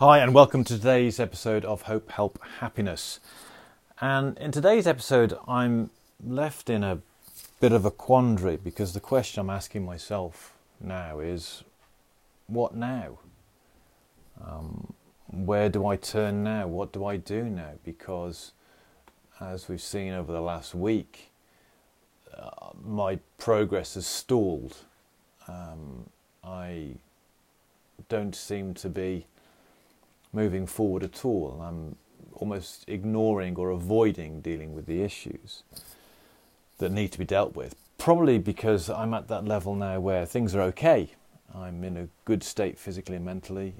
Hi and welcome to today's episode of Hope, Help, Happiness. And in today's episode I'm left in a bit of a quandary because the question I'm asking myself now is, what now? Where do I turn now? What do I do now? Because as we've seen over the last week, my progress has stalled. I don't seem to be moving forward at all. I'm almost ignoring or avoiding dealing with the issues that need to be dealt with. Probably because I'm at that level now where things are okay. I'm in a good state physically and mentally,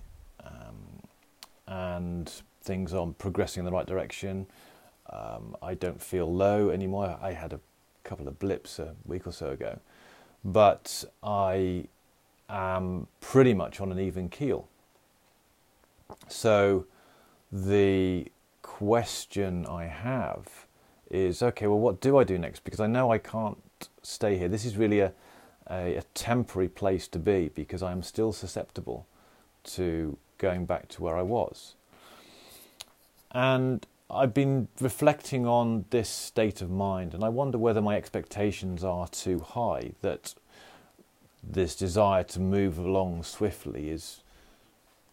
and things are progressing in the right direction. I don't feel low anymore. I had a couple of blips a week or so ago, but I am pretty much on an even keel. So the question I have is, okay, well, what do I do next? Because I know I can't stay here. This is really a temporary place to be because I'm still susceptible to going back to where I was. And I've been reflecting on this state of mind, and I wonder whether my expectations are too high, that this desire to move along swiftly is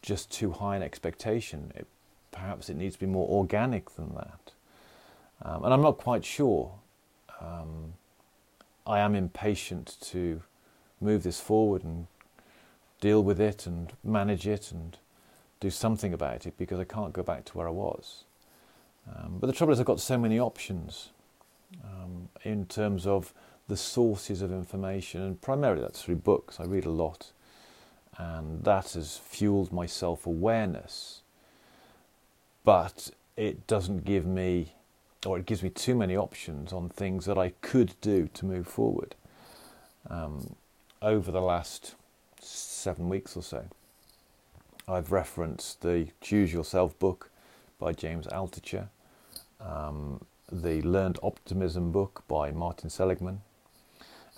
just too high an expectation. Perhaps it needs to be more organic than that. And I'm not quite sure. I am impatient to move this forward and deal with it and manage it and do something about it because I can't go back to where I was. But the trouble is I've got so many options in terms of the sources of information, and primarily that's through books. I read a lot. And that has fueled my self-awareness, but it doesn't give me, or it gives me too many options on things that I could do to move forward over the last 7 weeks or so. I've referenced the Choose Yourself book by James Altucher, the Learned Optimism book by Martin Seligman,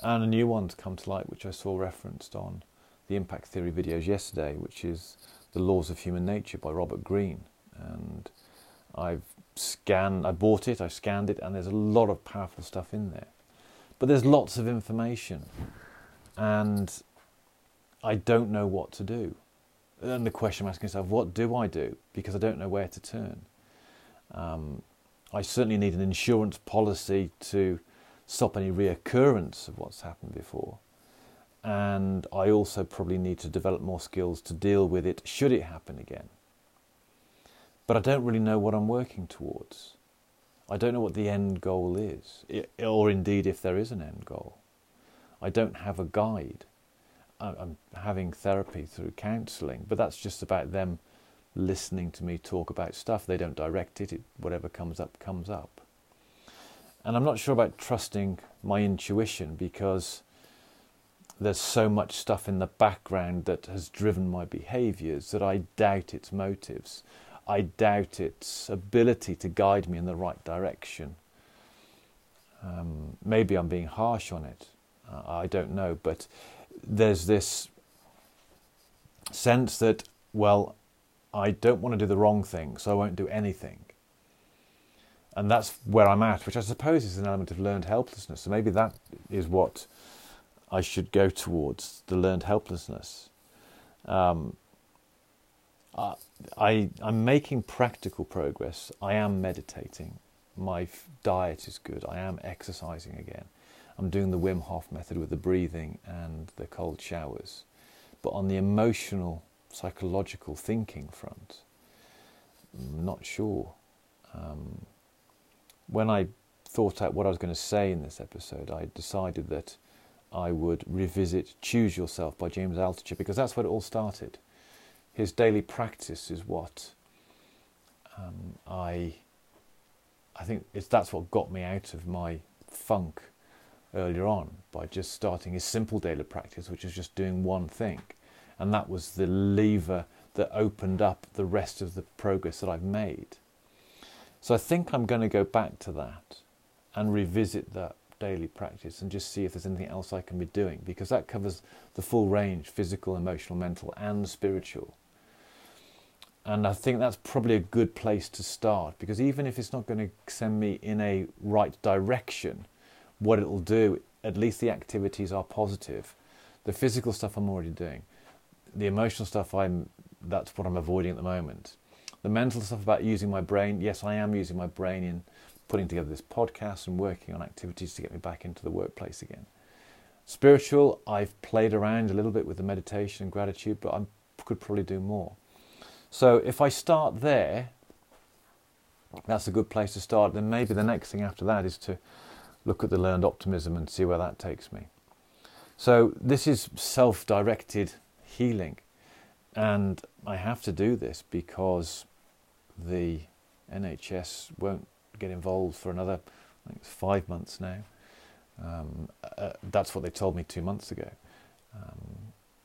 and a new one's come to light which I saw referenced on the Impact Theory videos yesterday, which is The Laws of Human Nature by Robert Greene. And I bought it, I scanned it, and there's a lot of powerful stuff in there. But there's lots of information, and I don't know what to do. And the question I'm asking myself, what do I do? Because I don't know where to turn. I certainly need an insurance policy to stop any reoccurrence of what's happened before. And I also probably need to develop more skills to deal with it should it happen again. But I don't really know what I'm working towards. I don't know what the end goal is, or indeed if there is an end goal. I don't have a guide. I'm having therapy through counselling, but that's just about them listening to me talk about stuff. They don't direct it. Whatever comes up, comes up. And I'm not sure about trusting my intuition because there's so much stuff in the background that has driven my behaviours that I doubt its motives. I doubt its ability to guide me in the right direction. Maybe I'm being harsh on it. I don't know, but there's this sense that, well, I don't want to do the wrong thing, so I won't do anything. And that's where I'm at, which I suppose is an element of learned helplessness. So maybe that is what I should go towards, the learned helplessness. I'm making practical progress. I am meditating. My diet is good. I am exercising again. I'm doing the Wim Hof method with the breathing and the cold showers. But on the emotional, psychological thinking front, I'm not sure. When I thought out what I was going to say in this episode, I decided that I would revisit Choose Yourself by James Altucher because that's where it all started. His daily practice is what that's what got me out of my funk earlier on, by just starting his simple daily practice, which is just doing one thing. And that was the lever that opened up the rest of the progress that I've made. So I think I'm going to go back to that and revisit that daily practice and just see if there's anything else I can be doing, because that covers the full range, physical, emotional, mental and spiritual. And I think that's probably a good place to start, because even if it's not going to send me in a right direction, what it'll do, at least the activities are positive. The physical stuff I'm already doing. The emotional stuff, that's what I'm avoiding at the moment. The mental stuff about using my brain, yes, I am using my brain in putting together this podcast and working on activities to get me back into the workplace again. Spiritual, I've played around a little bit with the meditation and gratitude, but I could probably do more. So if I start there, that's a good place to start. Then maybe the next thing after that is to look at the learned optimism and see where that takes me. So this is self-directed healing. And I have to do this because the NHS won't get involved for another, I think it's 5 months now. That's what they told me 2 months ago.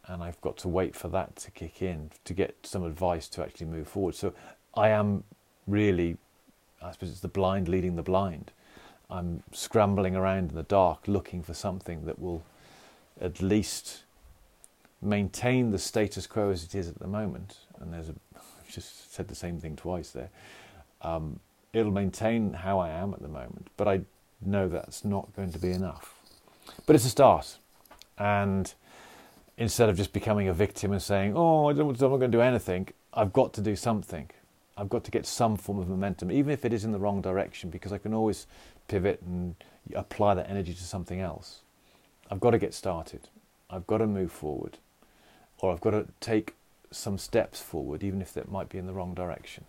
And I've got to wait for that to kick in to get some advice to actually move forward. So I am really, I suppose it's the blind leading the blind. I'm scrambling around in the dark looking for something that will at least maintain the status quo as it is at the moment. And I've just said the same thing twice there. It'll maintain how I am at the moment, but I know that's not going to be enough. But it's a start. And instead of just becoming a victim and saying, oh, I'm not going to do anything, I've got to do something. I've got to get some form of momentum, even if it is in the wrong direction, because I can always pivot and apply that energy to something else. I've got to get started. I've got to move forward. Or I've got to take some steps forward, even if that might be in the wrong direction.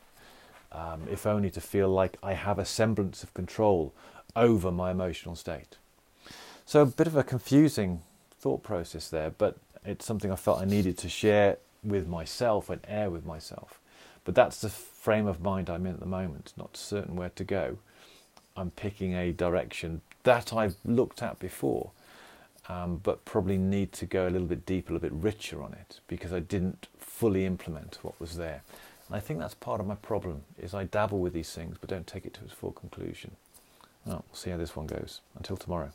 If only to feel like I have a semblance of control over my emotional state. So a bit of a confusing thought process there, but it's something I felt I needed to share with myself and air with myself. But that's the frame of mind I'm in at the moment, not certain where to go. I'm picking a direction that I've looked at before, but probably need to go a little bit deeper, a little bit richer on it, because I didn't fully implement what was there. And I think that's part of my problem, is I dabble with these things, but don't take it to its full conclusion. Well, we'll see how this one goes. Until tomorrow.